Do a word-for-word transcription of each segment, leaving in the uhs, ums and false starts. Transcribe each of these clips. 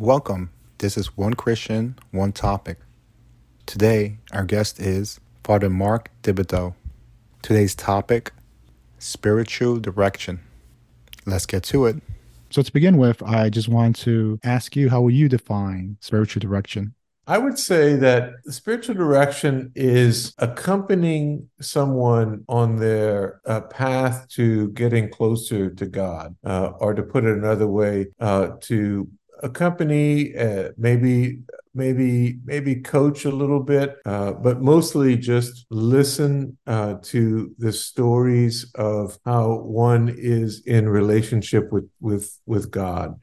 Welcome. This is One Christian, One Topic. Today, our guest is Father Mark Thibodeaux. Today's topic, spiritual direction. Let's get to it. So to begin with, I just want to ask you, how will you define spiritual direction? I would say that spiritual direction is accompanying someone on their uh, path to getting closer to God, uh, or to put it another way, uh, to accompany, uh, maybe, maybe, maybe coach a little bit, uh, but mostly just listen uh, to the stories of how one is in relationship with with with God.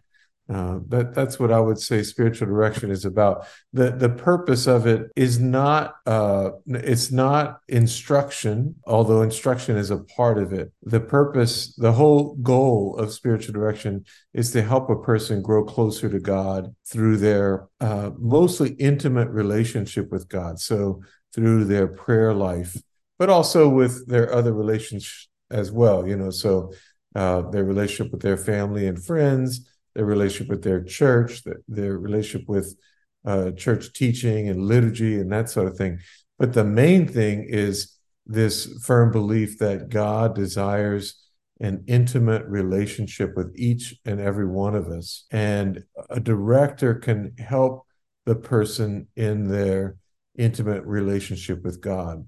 Uh, that that's what I would say spiritual direction is about. The the purpose of it is not uh, it's not instruction, although instruction is a part of it. The purpose, the whole goal of spiritual direction is to help a person grow closer to God through their uh, mostly intimate relationship with God. So through their prayer life, but also with their other relationships as well. You know, so uh, their relationship with their family and friends, their relationship with their church, their, their relationship with uh, church teaching and liturgy and that sort of thing. But the main thing is this firm belief that God desires an intimate relationship with each and every one of us. And a director can help the person in their intimate relationship with God.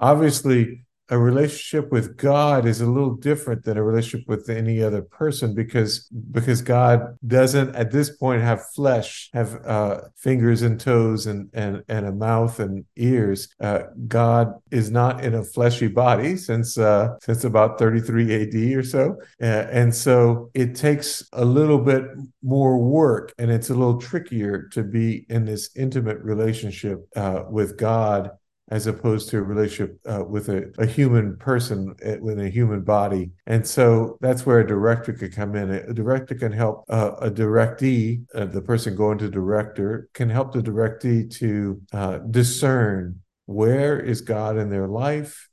Obviously, a relationship with God is a little different than a relationship with any other person because because God doesn't at this point have flesh, have uh, fingers and toes and and and a mouth and ears. Uh, God is not in a fleshy body since uh, since about thirty-three A D or so, uh, and so it takes a little bit more work and it's a little trickier to be in this intimate relationship uh, with God, as opposed to a relationship uh, with a, a human person uh, with a human body. And so that's where a director could come in. A director can help uh, a directee, uh, the person going to director, can help the directee to uh, discern where is God in their life,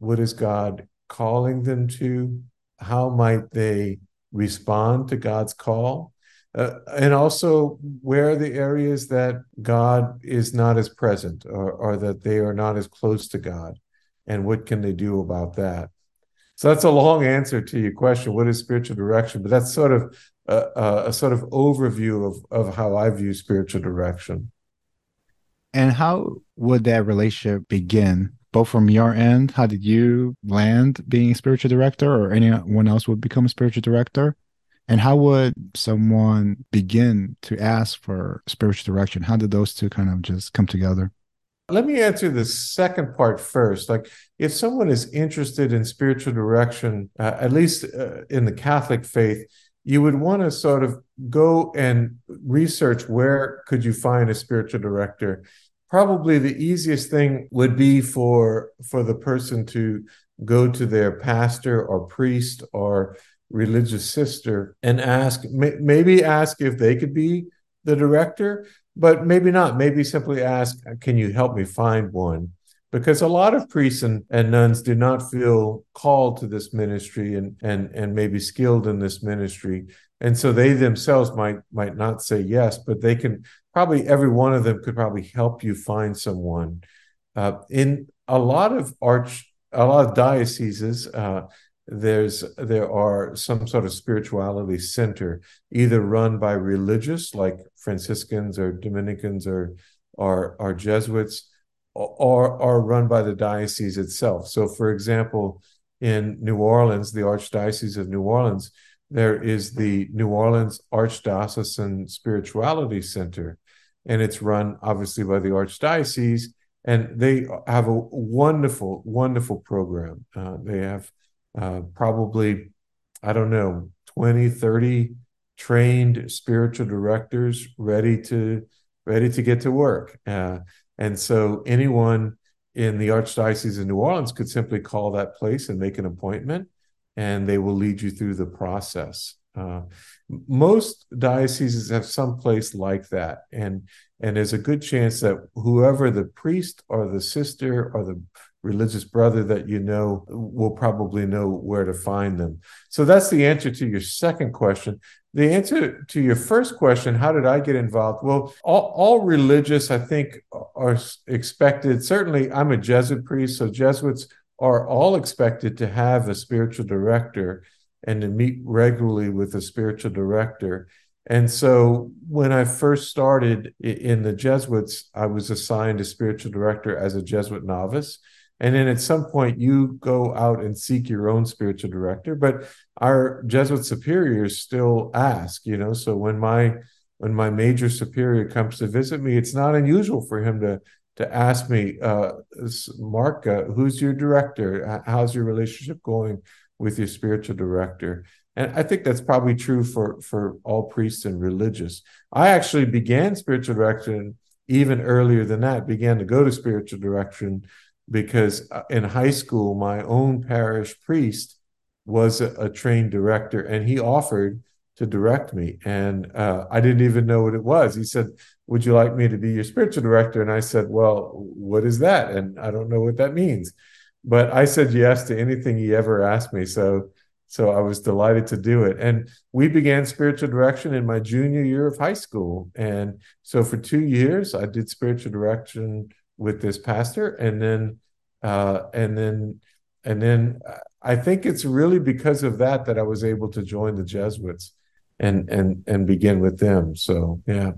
what is God calling them to, how might they respond to God's call, Uh, and also where are the areas that God is not as present or, or that they are not as close to God, and what can they do about that? So that's a long answer to your question, what is spiritual direction? But that's sort of a, a sort of overview of, of how I view spiritual direction. And how would that relationship begin? Both from your end, how did you land being a spiritual director, or anyone else would become a spiritual director? And how would someone begin to ask for spiritual direction? How did those two kind of just come together? Let me answer the second part first. Like, if someone is interested in spiritual direction, uh, at least uh, in the Catholic faith, you would want to sort of go and research where could you find a spiritual director. Probably the easiest thing would be for for the person to go to their pastor or priest or religious sister and ask, maybe ask if they could be the director, but maybe not. Maybe simply ask, can you help me find one? Because a lot of priests and, and nuns do not feel called to this ministry and, and, and maybe skilled in this ministry. And so they themselves might might not say yes, but they can probably, every one of them could probably help you find someone. Uh, in a lot of arch, a lot of dioceses, uh, There's there are some sort of spirituality center, either run by religious like Franciscans or Dominicans or or, or Jesuits, or are run by the diocese itself. So, for example, in New Orleans, the Archdiocese of New Orleans, there is the New Orleans Archdiocesan Spirituality Center, and it's run obviously by the Archdiocese, and they have a wonderful, wonderful program. Uh, they have Uh, probably, I don't know, twenty, thirty trained spiritual directors ready to ready to get to work. Uh, and so anyone in the Archdiocese of New Orleans could simply call that place and make an appointment, and they will lead you through the process. Uh, most dioceses have some place like that, and and there's a good chance that whoever the priest or the sister or the religious brother that you know will probably know where to find them. So that's the answer to your second question. The answer to your first question, how did I get involved? Well, all, all religious, I think, are expected. Certainly, I'm a Jesuit priest, so Jesuits are all expected to have a spiritual director and to meet regularly with a spiritual director. And so when I first started in the Jesuits, I was assigned a spiritual director as a Jesuit novice. And then at some point, you go out and seek your own spiritual director. But our Jesuit superiors still ask, you know, so when my when my major superior comes to visit me, it's not unusual for him to to ask me, uh, Mark, uh, who's your director? How's your relationship going with your spiritual director? And I think that's probably true for, for all priests and religious. I actually began spiritual direction even earlier than that, began to go to spiritual direction because in high school, my own parish priest was a, a trained director, and he offered to direct me. And uh, I didn't even know what it was. He said, would you like me to be your spiritual director? And I said, well, what is that? And I don't know what that means. But I said yes to anything he ever asked me. So, so I was delighted to do it. And we began spiritual direction in my junior year of high school. And so for two years, I did spiritual direction with this pastor. And then, uh, and then, and then I think it's really because of that that I was able to join the Jesuits and, and, and begin with them. So, yeah.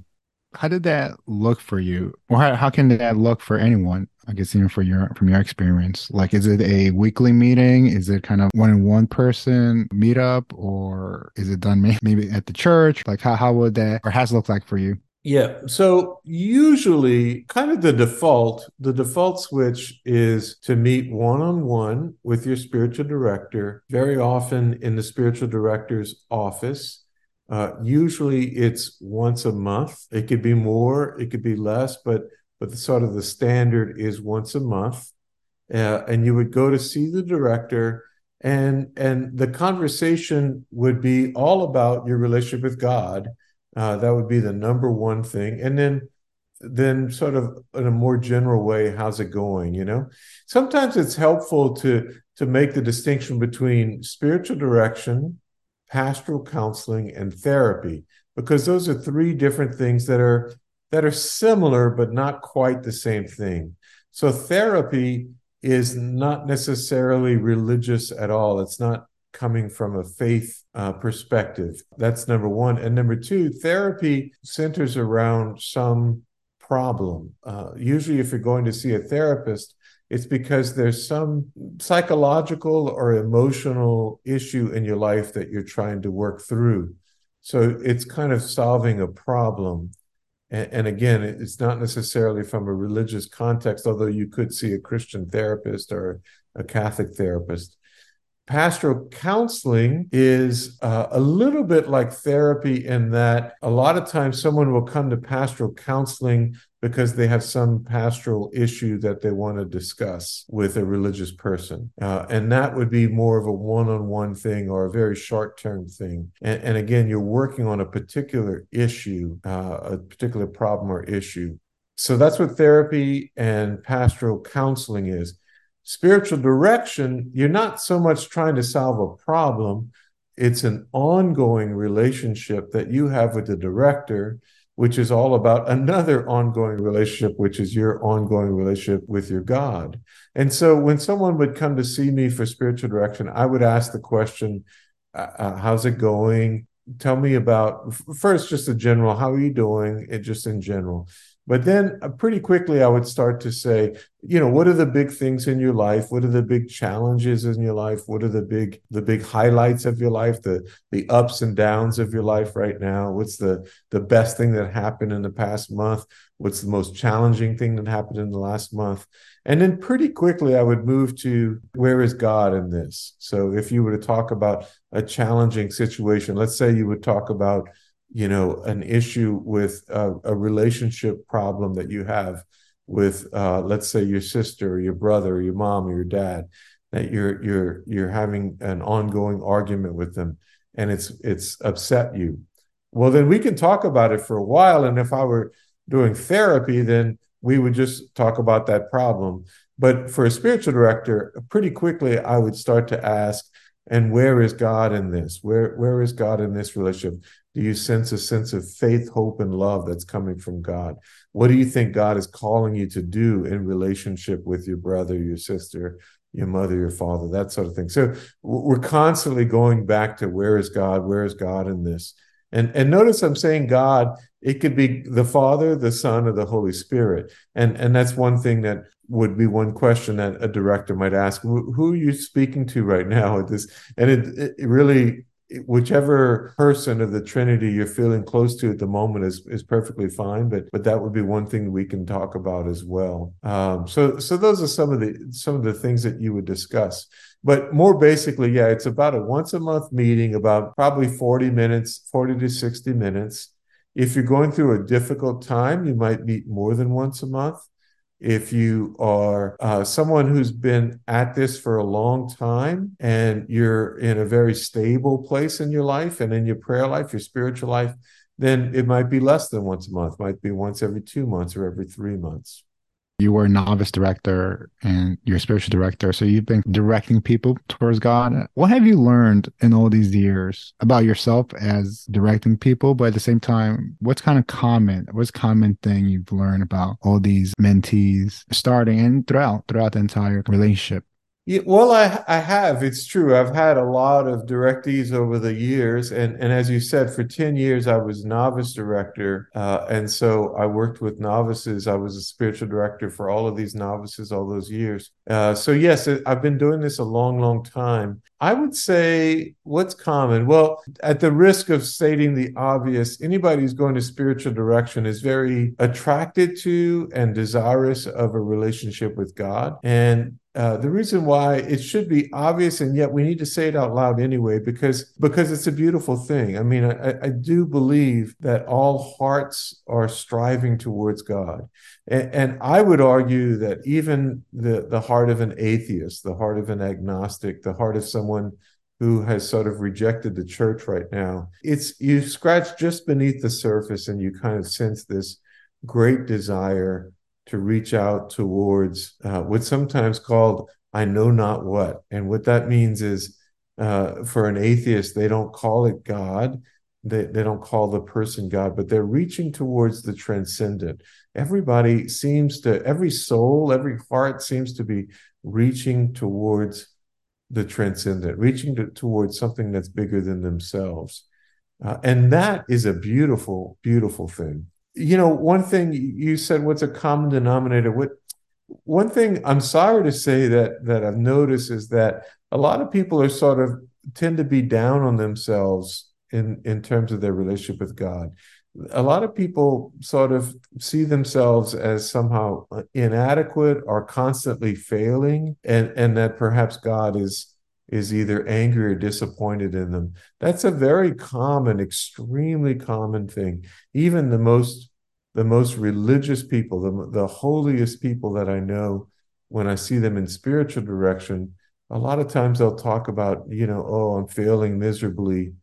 How did that look for you? Or how, how can that look for anyone? I guess even for your from your experience, like, is it a weekly meeting? Is it kind of one-on-one person meetup, or is it done maybe at the church? Like, how, how would that or has it looked like for you? Yeah. So usually kind of the default, the default switch is to meet one-on-one with your spiritual director, very often in the spiritual director's office. Uh, usually it's once a month. It could be more, it could be less, but but the sort of the standard is once a month. Uh, and you would go to see the director, and and the conversation would be all about your relationship with God. Uh, that would be the number one thing. And then then sort of in a more general way, how's it going, you know? Sometimes it's helpful to to make the distinction between spiritual direction, pastoral counseling, and therapy, because those are three different things that are that are similar but not quite the same thing. So therapy is not necessarily religious at all. It's not coming from a faith uh, perspective. That's number one. And number two, therapy centers around some problem. Uh, usually if you're going to see a therapist, it's because there's some psychological or emotional issue in your life that you're trying to work through. So it's kind of solving a problem. And, and again, it's not necessarily from a religious context, although you could see a Christian therapist or a Catholic therapist. Pastoral counseling is uh, a little bit like therapy in that a lot of times someone will come to pastoral counseling because they have some pastoral issue that they want to discuss with a religious person. Uh, and that would be more of a one-on-one thing or a very short-term thing. And, and again, you're working on a particular issue, uh, a particular problem or issue. So that's what therapy and pastoral counseling is. Spiritual direction, you're not so much trying to solve a problem. It's an ongoing relationship that you have with the director, which is all about another ongoing relationship, which is your ongoing relationship with your God. And so when someone would come to see me for spiritual direction, I would ask the question, uh, how's it going? Tell me about, first, just the general, how are you doing? It just in general. But then uh, pretty quickly, I would start to say, you know, what are the big things in your life? What are the big challenges in your life? What are the big the big highlights of your life, the, the ups and downs of your life right now? What's the, the best thing that happened in the past month? What's the most challenging thing that happened in the last month? And then pretty quickly, I would move to where is God in this? So if you were to talk about a challenging situation, let's say you would talk about, you know, an issue with a, a relationship problem that you have with, uh, let's say, your sister or your brother or your mom or your dad, that you're you're you're having an ongoing argument with them, and it's it's upset you. Well, then we can talk about it for a while. And if I were doing therapy, then we would just talk about that problem. But for a spiritual director, pretty quickly I would start to ask, And where is God in this? Where where is God in this relationship? Do you sense a sense of faith, hope, and love that's coming from God? What do you think God is calling you to do in relationship with your brother, your sister, your mother, your father, that sort of thing? So we're constantly going back to where is God? Where is God in this? And, and notice I'm saying God, it could be the Father, the Son, or the Holy Spirit. And, and that's one thing that would be one question that a director might ask. Who are you speaking to right now at this? And it, it really, whichever person of the Trinity you're feeling close to at the moment is, is perfectly fine. But but that would be one thing we can talk about as well. Um, so so those are some of the some of the things that you would discuss. But more basically, yeah, it's about a once a month meeting, about probably forty minutes, forty to sixty minutes. If you're going through a difficult time, you might meet more than once a month. If you are uh, someone who's been at this for a long time and you're in a very stable place in your life and in your prayer life, your spiritual life, then it might be less than once a month, might be once every two months or every three months. You were a novice director and you're a spiritual director, so you've been directing people towards God. What have you learned in all these years about yourself as directing people? But at the same time, what's kind of common, what's common thing you've learned about all these mentees starting and throughout, throughout the entire relationship? Yeah, well, I, I have. It's true. I've had a lot of directees over the years. And, and as you said, for ten years, I was novice director. Uh, and so I worked with novices. I was a spiritual director for all of these novices all those years. Uh, so, yes, I've been doing this a long, long time. I would say what's common? Well, at the risk of stating the obvious, anybody who's going to spiritual direction is very attracted to and desirous of a relationship with God. And Uh, the reason why it should be obvious, and yet we need to say it out loud anyway, because because it's a beautiful thing. I mean, I, I do believe that all hearts are striving towards God. And, and I would argue that even the, the heart of an atheist, the heart of an agnostic, the heart of someone who has sort of rejected the church right now, it's you scratch just beneath the surface and you kind of sense this great desire to reach out towards uh, what's sometimes called I know not what. And what that means is uh, for an atheist, they don't call it God. They, they don't call the person God, but they're reaching towards the transcendent. Everybody seems to, every soul, every heart seems to be reaching towards the transcendent, reaching to, towards something that's bigger than themselves. Uh, and that is a beautiful, beautiful thing. You know, one thing you said, what's a common denominator? What one thing I'm sorry to say that that I've noticed is that a lot of people are sort of tend to be down on themselves in, in terms of their relationship with God. A lot of people sort of see themselves as somehow inadequate or constantly failing, and, and that perhaps God is is either angry or disappointed in them. That's a very common, extremely common thing. Even the most the most religious people, the, the holiest people that I know, when I see them in spiritual direction, a lot of times they'll talk about, you know, oh, I'm failing miserably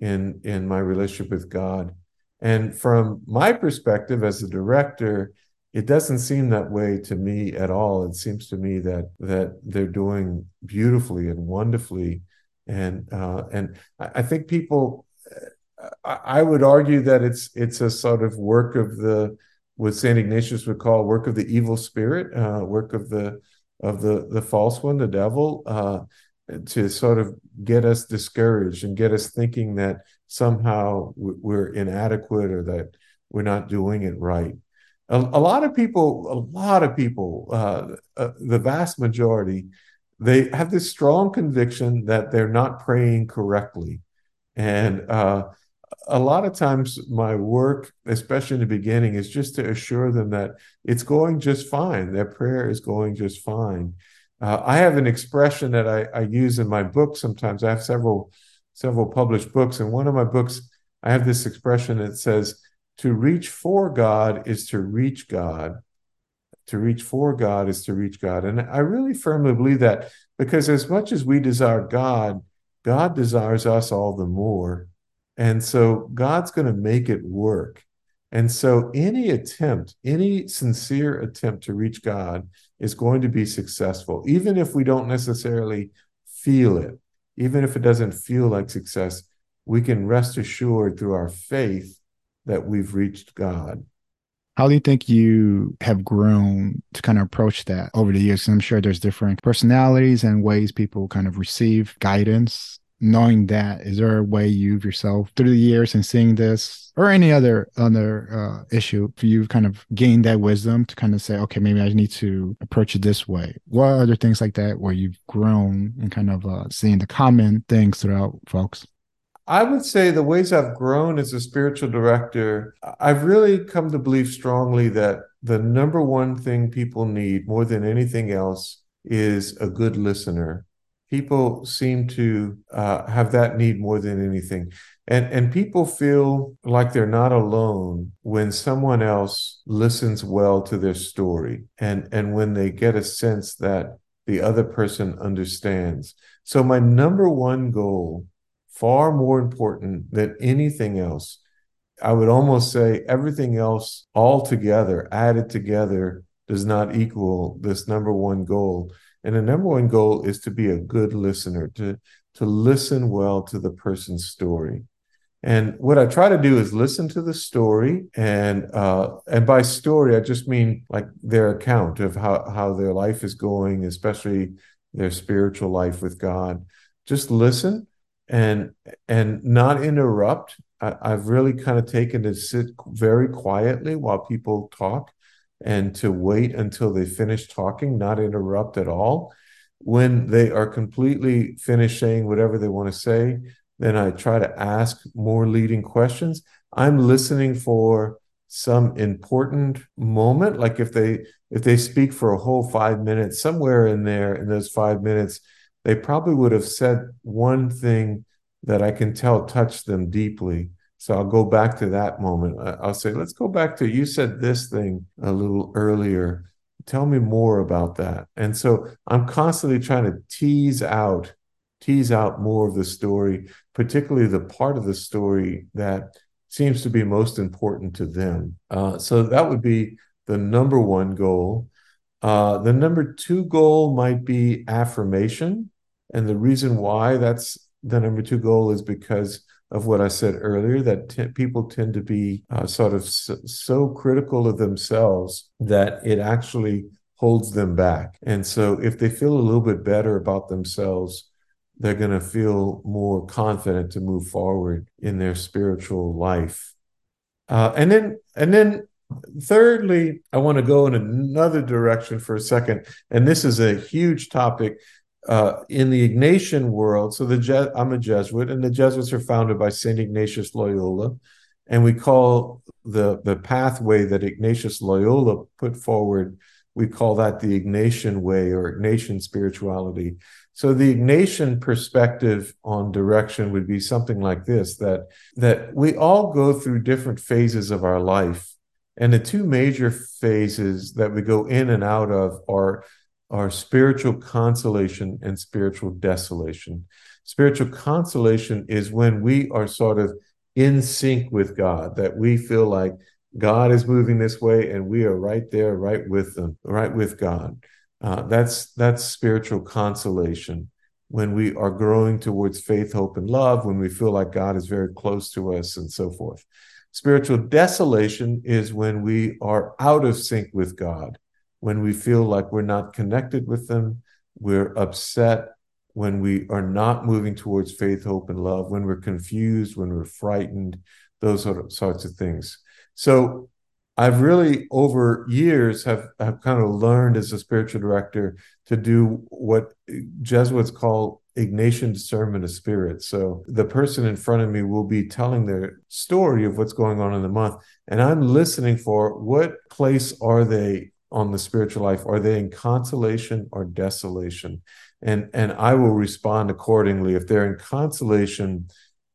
in, in my relationship with God. And from my perspective as a director, it doesn't seem that way to me at all. It seems to me that that they're doing beautifully and wonderfully. And uh, and I think people, I would argue that it's it's a sort of work of the, what Saint Ignatius would call work of the evil spirit, uh, work of the of the, the false one, the devil, uh, to sort of get us discouraged and get us thinking that somehow we're inadequate or that we're not doing it right. A, a lot of people, a lot of people, uh, uh, the vast majority, they have this strong conviction that they're not praying correctly. And uh, a lot of times my work, especially in the beginning, is just to assure them that it's going just fine. Their prayer is going just fine. Uh, I have an expression that I, I use in my book sometimes. I have several, several published books. And one of my books, I have this expression that says, to reach for God is to reach God. To reach for God is to reach God. And I really firmly believe that, because as much as we desire God, God desires us all the more. And so God's going to make it work. And so any attempt, any sincere attempt to reach God is going to be successful, even if we don't necessarily feel it. even if it doesn't feel like success, we can rest assured through our faith that we've reached God. How do you think you have grown to kind of approach that over the years? I'm sure there's different personalities and ways people kind of receive guidance. Knowing that, is there a way you've yourself through the years and seeing this or any other other uh, issue for you kind of gained that wisdom to kind of say, okay, maybe I need to approach it this way? What are other things like that where you've grown and kind of uh, seeing the common things throughout folks? I would say the ways I've grown as a spiritual director, I've really come to believe strongly that the number one thing people need more than anything else is a good listener. People seem to uh, have that need more than anything. And, and people feel like they're not alone when someone else listens well to their story and, and when they get a sense that the other person understands. So my number one goal, far more important than anything else, I would almost say everything else all together, added together, does not equal this number one goal. And the number one goal is to be a good listener, to, to listen well to the person's story. And what I try to do is listen to the story. And uh, and by story, I just mean like their account of how, how their life is going, especially their spiritual life with God. Just listen and, and not interrupt. I, I've really kind of taken to sit very quietly while people talk, and to wait until they finish talking, not interrupt at all. When they are completely finished saying whatever they want to say, then I try to ask more leading questions. I'm listening for some important moment. Like if they if they speak for a whole five minutes, somewhere in there, in those five minutes, they probably would have said one thing that I can tell touched them deeply. So I'll go back to that moment. I'll say, let's go back to, you said this thing a little earlier. Tell me more about that. And so I'm constantly trying to tease out, tease out more of the story, particularly the part of the story that seems to be most important to them. Uh, so that would be the number one goal. Uh, the number two goal might be affirmation. And the reason why that's the number two goal is because of what I said earlier, that t- people tend to be uh, sort of so, so critical of themselves that it actually holds them back. And so if they feel a little bit better about themselves, they're going to feel more confident to move forward in their spiritual life. Uh, and then, and then thirdly, I want to go in another direction for a second. And this is a huge topic. Uh, in the Ignatian world, so the Je- I'm a Jesuit, and the Jesuits are founded by Saint Ignatius Loyola, and we call the, the pathway that Ignatius Loyola put forward, we call that the Ignatian way or Ignatian spirituality. So the Ignatian perspective on direction would be something like this, that that we all go through different phases of our life, and the two major phases that we go in and out of are are spiritual consolation and spiritual desolation. Spiritual consolation is when we are sort of in sync with God, that we feel like God is moving this way and we are right there, right with them, right with God. Uh, that's that's spiritual consolation, when we are growing towards faith, hope, and love, when we feel like God is very close to us and so forth. Spiritual desolation is when we are out of sync with God, when we feel like we're not connected with them, we're upset, when we are not moving towards faith, hope, and love, when we're confused, when we're frightened, those sort of, sorts of things. So I've really, over years, have, have kind of learned as a spiritual director to do what Jesuits call Ignatian discernment of spirit. So the person in front of me will be telling their story of what's going on in the month, and I'm listening for what place are they on the spiritual life. Are they in consolation or desolation? And and I will respond accordingly. If they're in consolation,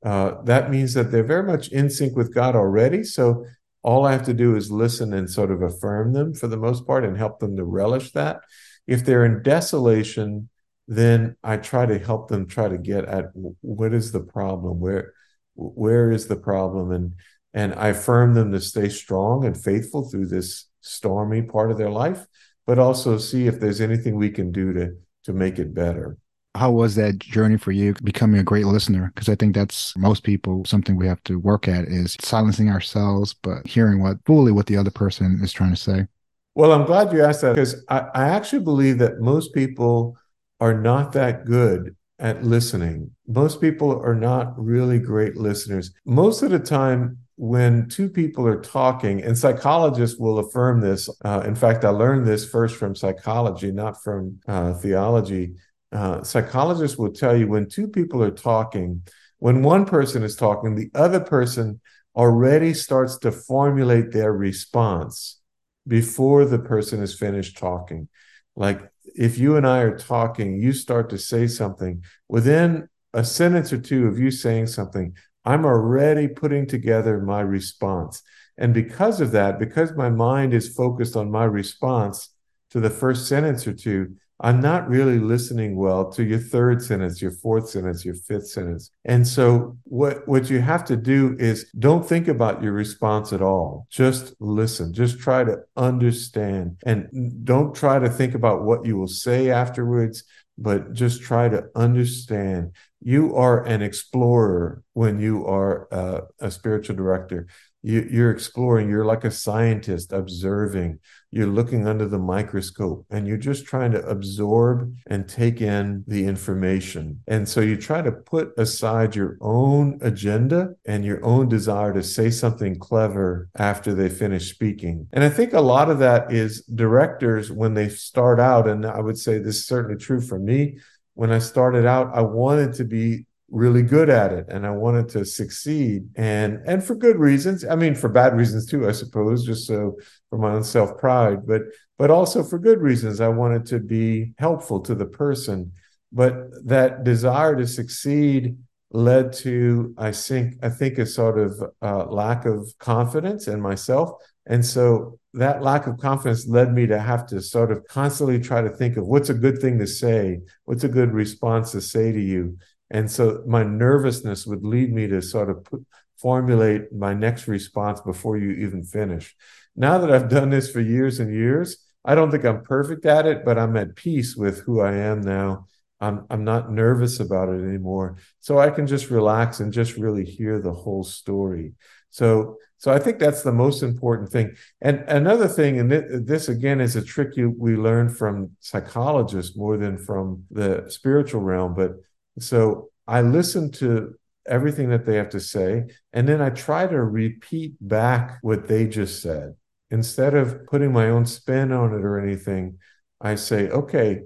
uh, that means that they're very much in sync with God already. So all I have to do is listen and sort of affirm them for the most part and help them to relish that. If they're in desolation, then I try to help them try to get at what is the problem? Where, where is the problem? And, and I affirm them to stay strong and faithful through this stormy part of their life, but also see if there's anything we can do to to make it better. How was that journey for you becoming a great listener? Because I think that's most people, something we have to work at is silencing ourselves, but hearing what fully what the other person is trying to say. Well, I'm glad you asked that because I, I actually believe that most people are not that good at listening. Most people are not really great listeners. Most of the time, when two people are talking, and psychologists will affirm this. Uh, in fact, I learned this first from psychology, not from uh, theology. Uh, psychologists will tell you when two people are talking, when one person is talking, the other person already starts to formulate their response before the person is finished talking. Like if you and I are talking, you start to say something. Within a sentence or two of you saying something, I'm already putting together my response. And because of that, because my mind is focused on my response to the first sentence or two, I'm not really listening well to your third sentence, your fourth sentence, your fifth sentence. And so what, what you have to do is don't think about your response at all. Just listen. Just try to understand. And don't try to think about what you will say afterwards, but just try to understand. You are an explorer when you are uh, a spiritual director. You, you're exploring. You're like a scientist observing. You're looking under the microscope and you're just trying to absorb and take in the information. And so you try to put aside your own agenda and your own desire to say something clever after they finish speaking. And I think a lot of that is directors when they start out, and I would say this is certainly true for me. When I started out, I wanted to be really good at it and I wanted to succeed and and for good reasons. I mean, for bad reasons too, I suppose, just so for my own self-pride, but but also for good reasons. I wanted to be helpful to the person. But that desire to succeed led to, I think, I think a sort of uh, lack of confidence in myself. And so that lack of confidence led me to have to sort of constantly try to think of what's a good thing to say, what's a good response to say to you. And so my nervousness would lead me to sort of put, formulate my next response before you even finish. Now that I've done this for years and years, I don't think I'm perfect at it, but I'm at peace with who I am now. I'm I'm not nervous about it anymore. So I can just relax and just really hear the whole story. So so I think that's the most important thing. And another thing, and th- this again is a trick you, we learned from psychologists more than from the spiritual realm, but so I listen to everything that they have to say, and then I try to repeat back what they just said. Instead of putting my own spin on it or anything, I say, okay,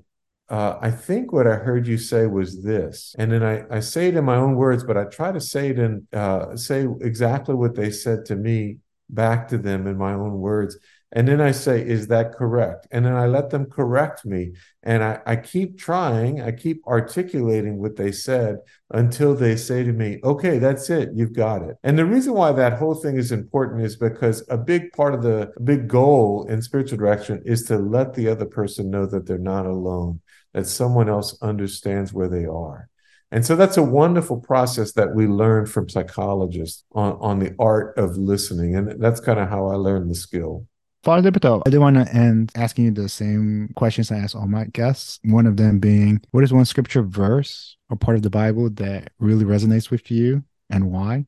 uh, I think what I heard you say was this. And then I, I say it in my own words, but I try to say it in, uh, say exactly what they said to me back to them in my own words. And then I say, is that correct? And then I let them correct me. And I, I keep trying, I keep articulating what they said until they say to me, okay, that's it, you've got it. And the reason why that whole thing is important is because a big part of the big goal in spiritual direction is to let the other person know that they're not alone, that someone else understands where they are. And so that's a wonderful process that we learned from psychologists on, on the art of listening. And that's kind of how I learned the skill. Father Thibodeaux, I do want to end asking you the same questions I ask all my guests, one of them being, what is one scripture verse or part of the Bible that really resonates with you and why?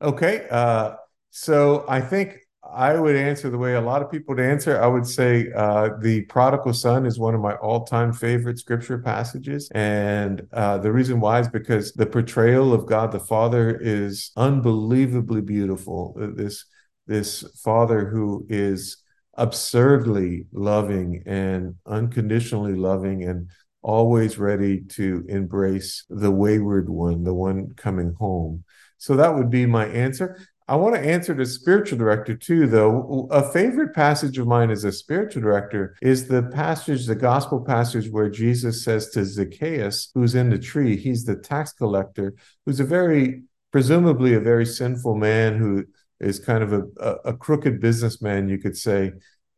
Okay, uh, so I think I would answer the way a lot of people would answer. I would say uh, the prodigal son is one of my all-time favorite scripture passages. And uh, the reason why is because the portrayal of God the Father is unbelievably beautiful. This, this father who is absurdly loving and unconditionally loving and always ready to embrace the wayward one, the one coming home. So that would be my answer. I want to answer the spiritual director too, though. A favorite passage of mine as a spiritual director is the passage, the gospel passage where Jesus says to Zacchaeus, who's in the tree, he's the tax collector, who's a very, presumably a very sinful man who is kind of a, a, a crooked businessman, you could say.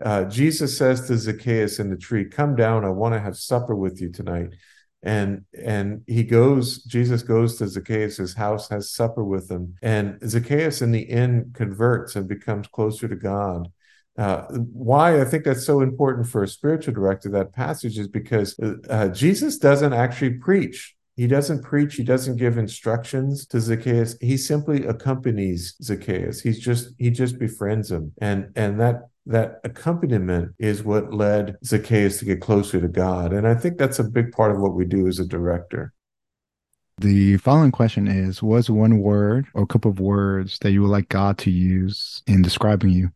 Uh, Jesus says to Zacchaeus in the tree, come down, I want to have supper with you tonight. And and he goes, Jesus goes to Zacchaeus' house, has supper with him. And Zacchaeus in the end converts and becomes closer to God. Uh, why I think that's so important for a spiritual director, that passage, is because uh, Jesus doesn't actually preach. He doesn't preach. He doesn't give instructions to Zacchaeus. He simply accompanies Zacchaeus. He's just he just befriends him, and and that. That accompaniment is what led Zacchaeus to get closer to God. And I think that's a big part of what we do as a director. The following question is, what's one word or a couple of words that you would like God to use in describing you?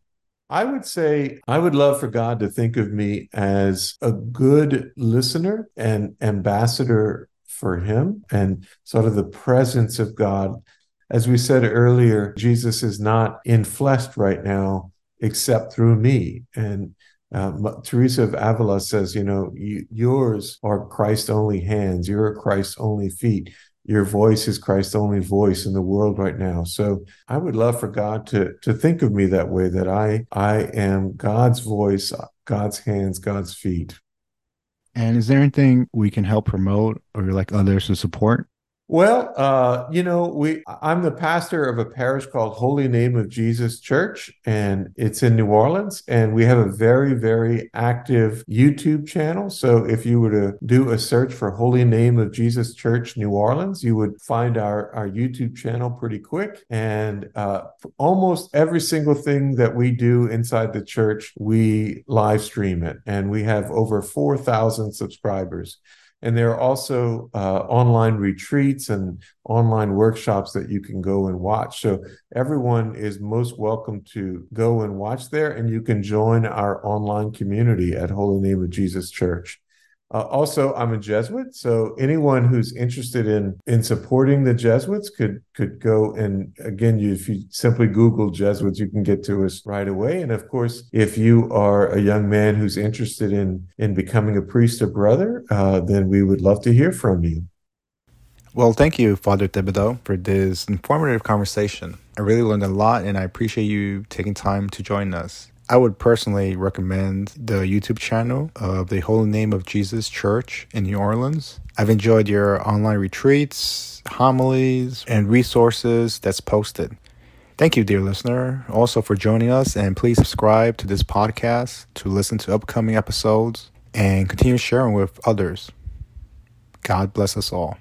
I would say I would love for God to think of me as a good listener and ambassador for him, and sort of the presence of God. As we said earlier, Jesus is not in flesh right now, except through me. And uh, Teresa of Avila says, you know, you, yours are Christ's only hands. You're Christ's only feet. Your voice is Christ's only voice in the world right now. So I would love for God to to think of me that way, that I I am God's voice, God's hands, God's feet. And is there anything we can help promote or like others to support? Well, uh, you know, we I'm the pastor of a parish called Holy Name of Jesus Church, and it's in New Orleans, and we have a very, very active YouTube channel. So if you were to do a search for Holy Name of Jesus Church New Orleans, you would find our, our YouTube channel pretty quick. And uh, almost every single thing that we do inside the church, we live stream it, and we have over four thousand subscribers. And there are also uh, online retreats and online workshops that you can go and watch. So everyone is most welcome to go and watch there, and you can join our online community at Holy Name of Jesus Church. Uh, also, I'm a Jesuit, so anyone who's interested in in supporting the Jesuits could could go and, again, you, if you simply Google Jesuits, you can get to us right away. And of course, if you are a young man who's interested in in becoming a priest or brother, uh, then we would love to hear from you. Well, thank you, Father Thibodeaux, for this informative conversation. I really learned a lot, and I appreciate you taking time to join us. I would personally recommend the YouTube channel of the Holy Name of Jesus Church in New Orleans. I've enjoyed your online retreats, homilies, and resources that's posted. Thank you, dear listener, also for joining us, and please subscribe to this podcast to listen to upcoming episodes and continue sharing with others. God bless us all.